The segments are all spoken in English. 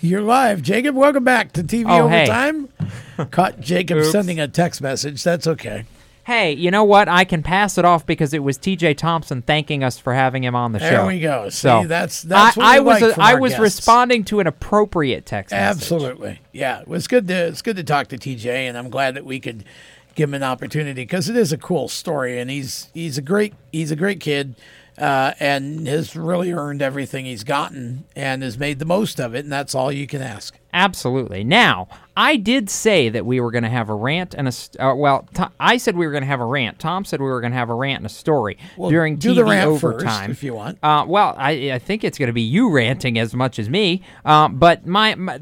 You're live. Jacob, welcome back to TV Overtime. Hey. Caught Jacob sending a text message. That's okay. Hey, you know what? I can pass it off because it was TJ Thompson thanking us for having him on the show. There we go. See, so that's what I was responding to an appropriate text message. Absolutely. Yeah. Well, it's good to talk to TJ, and I'm glad that we could give him an opportunity because it is a cool story, and he's a great kid, and has really earned everything he's gotten and has made the most of it, and that's all you can ask. Absolutely. Now, I did say that we were going to have a rant and a... I said we were going to have a rant. Tom said we were going to have a rant and a story during TV Overtime. Do the rant first, if you want. I think it's going to be you ranting as much as me, but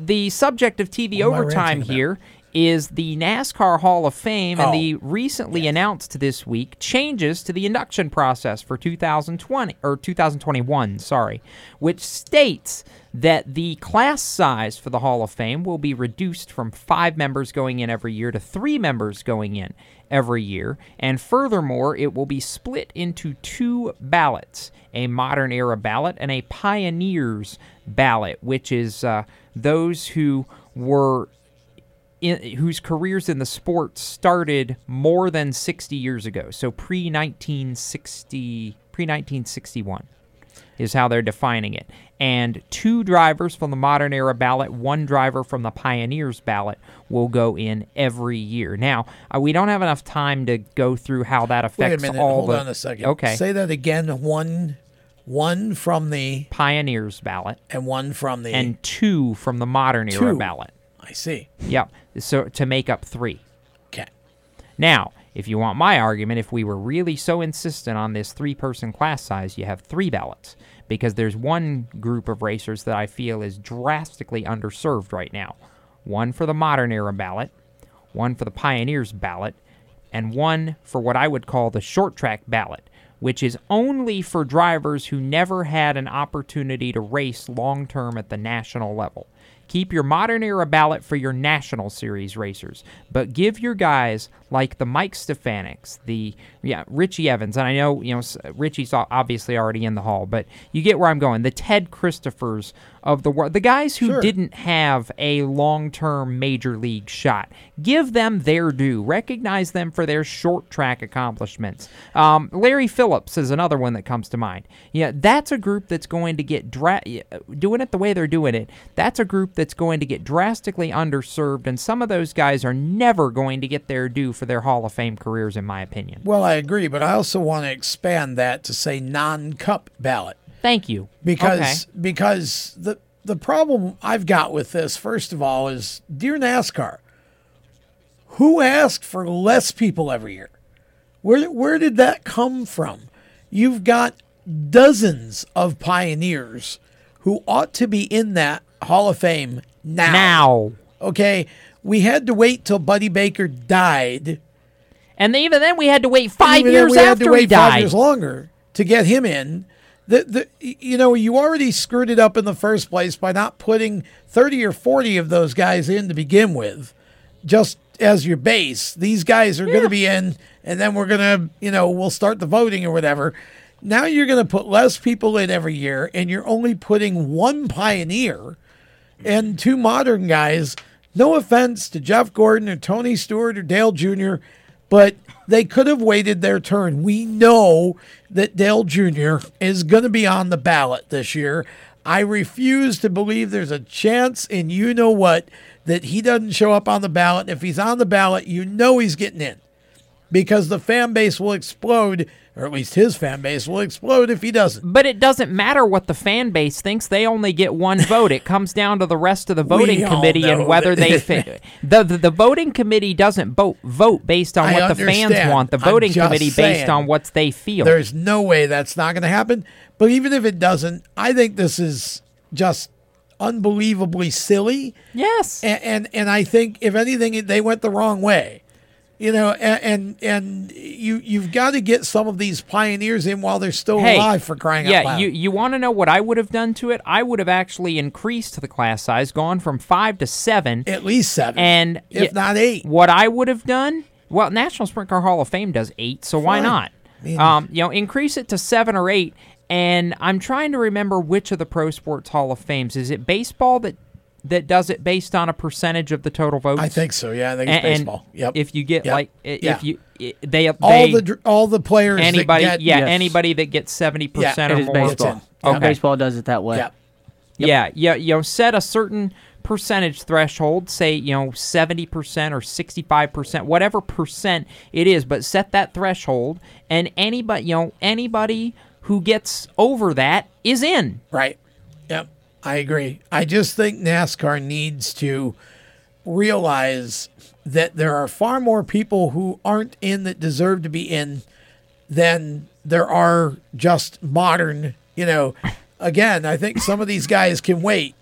the subject of TV Overtime here is the NASCAR Hall of Fame and the recently announced this week changes to the induction process for 2020 or 2021, which states that the class size for the Hall of Fame will be reduced from 5 members going in every year to 3 members going in every year, and furthermore, it will be split into 2 ballots, a modern era ballot and a pioneers ballot, which is those who were whose careers in the sport started more than 60 years ago, so pre-1961 is how they're defining it. And 2 drivers from the modern era ballot, 1 driver from the pioneers ballot will go in every year. Now, we don't have enough time to go through how that affects all the... Wait a minute, hold on a second. Okay. Say that again, one from the... pioneers ballot. And 1 from the... And 2 from the modern era ballot. I see. Yep. So to make up 3. Okay. Now, if you want my argument, if we were really so insistent on this 3-person class size, you have 3 ballots because there's 1 group of racers that I feel is drastically underserved right now. 1 for the modern era ballot, 1 for the pioneers ballot, and 1 for what I would call the short track ballot, which is only for drivers who never had an opportunity to race long-term at the national level. Keep your modern era ballot for your national series racers, but give your guys like the Mike Stefaniks, Richie Evans, and I know Richie's obviously already in the hall, but you get where I'm going. The Ted Christophers of the world, the guys who didn't have a long-term major league shot, give them their due. Recognize them for their short track accomplishments. Larry Phillips is another one that comes to mind. Yeah, that's a group that's going to get doing it the way they're doing it. That's a group that's going to get drastically underserved, and some of those guys are never going to get their due for their Hall of Fame careers, in my opinion. Well, I agree, but I also want to expand that to say non-cup ballot. Thank you. Because the problem I've got with this, first of all, is, dear NASCAR, who asked for less people every year? Where did that come from? You've got dozens of pioneers who ought to be in that Hall of Fame now. Okay, we had to wait till Buddy Baker died, and even then we had to wait 5 years after he died. 5 years longer to get him in. You already screwed it up in the first place by not putting 30 or 40 of those guys in to begin with, just as your base. These guys are going to be in, and then we're going to, we'll start the voting or whatever. Now you're going to put less people in every year, and you're only putting 1 pioneer and 2 modern guys. No offense to Jeff Gordon or Tony Stewart or Dale Jr., but they could have waited their turn. We know that Dale Jr. is going to be on the ballot this year. I refuse to believe there's a chance in you-know-what that he doesn't show up on the ballot. If he's on the ballot, he's getting in, because the fan base will explode, or at least his fan base will explode if he doesn't. But it doesn't matter what the fan base thinks. They only get 1 vote. It comes down to the rest of the voting committee and whether they fit. The voting committee doesn't vote based on what the fans want. The voting committee based on what they feel. There's no way that's not going to happen. But even if it doesn't, I think this is just unbelievably silly. Yes. And I think, if anything, they went the wrong way. You've got to get some of these pioneers in while they're still alive, for crying out loud. You want to know what I would have done to it? I would have actually increased the class size, gone from 5 to 7. At least 7, and if not 8. What I would have done, well, National Sprint Car Hall of Fame does 8, so why not? Increase it to 7 or 8, and I'm trying to remember which of the Pro Sports Hall of Fames. Is it baseball that that does it based on a percentage of the total votes? I think so. Yeah, I think it's baseball. Yep. If you get like if you all the players anybody that get, anybody that gets 70% or more. Baseball. Okay. Baseball does it that way. Yep. Yep. Yeah, you know, set a certain percentage threshold, say, you know, 70% or 65%, whatever percent it is, but set that threshold, and anybody, you know, anybody who gets over that is in. Right. Yep. I agree. I just think NASCAR needs to realize that there are far more people who aren't in that deserve to be in than there are just modern, you know. Again, I think some of these guys can wait.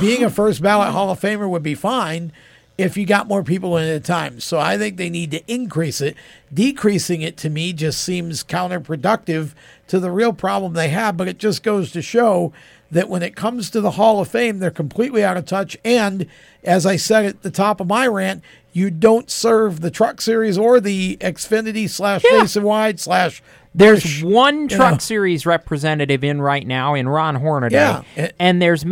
Being a first ballot Hall of Famer would be fine if you got more people in at a time. So I think they need to increase it. Decreasing it to me just seems counterproductive to the real problem they have, but it just goes to show that when it comes to the Hall of Fame, they're completely out of touch. And as I said at the top of my rant, you don't serve the Truck Series or the Xfinity / Nationwide / There's one Truck Series representative in right now in Ron Hornaday, and there's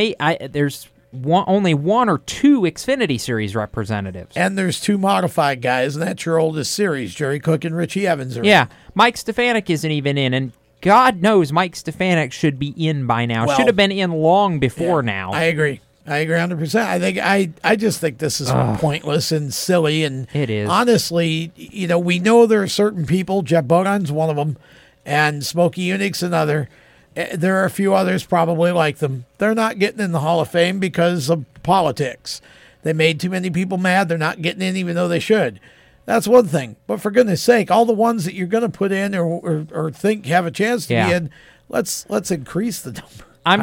only one or two Xfinity Series representatives, and there's two modified guys, and that's your oldest series. Jerry Cook and Richie Evans are in. Mike Stefanik isn't even in, and God knows Mike Stefanik should be in by now. Well, should have been in long before now. I agree. I agree 100%. I think I just think this is pointless and silly, and it is. Honestly, you know, we know there are certain people. Jeff Gordon's one of them, and Smokey Unique's another. There are a few others probably like them. They're not getting in the Hall of Fame because of politics. They made too many people mad. They're not getting in, even though they should. That's one thing. But for goodness sake, all the ones that you're going to put in or think have a chance to be in, let's increase the number. I'm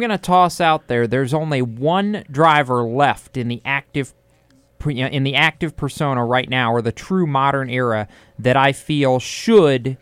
gonna toss out there. There's only one driver left in the active persona right now, or the true modern era, that I feel should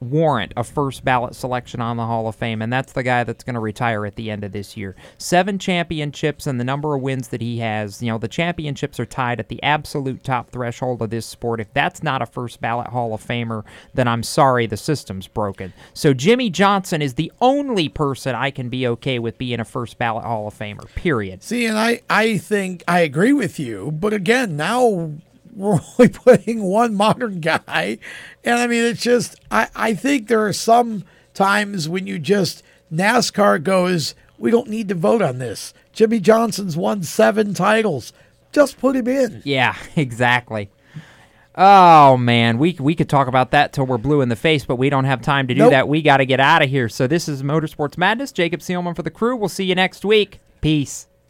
warrant a first ballot selection on the Hall of Fame, and that's the guy that's going to retire at the end of this year. 7 championships and the number of wins that he has, you know, the championships are tied at the absolute top threshold of this sport. If that's not a first ballot Hall of Famer, then I'm sorry, the system's broken. So Jimmy Johnson is the only person I can be okay with being a first ballot Hall of Famer, period. See, and I think I agree with you, but again, now we're only putting one modern guy. And I mean, it's just, I think there are some times when you just, NASCAR goes, we don't need to vote on this. Jimmy Johnson's won 7 titles. Just put him in. Yeah, exactly. Oh, man, we could talk about that till we're blue in the face, but we don't have time to do that. We got to get out of here. So this is Motorsports Madness. Jacob Seelman for the crew. We'll see you next week. Peace.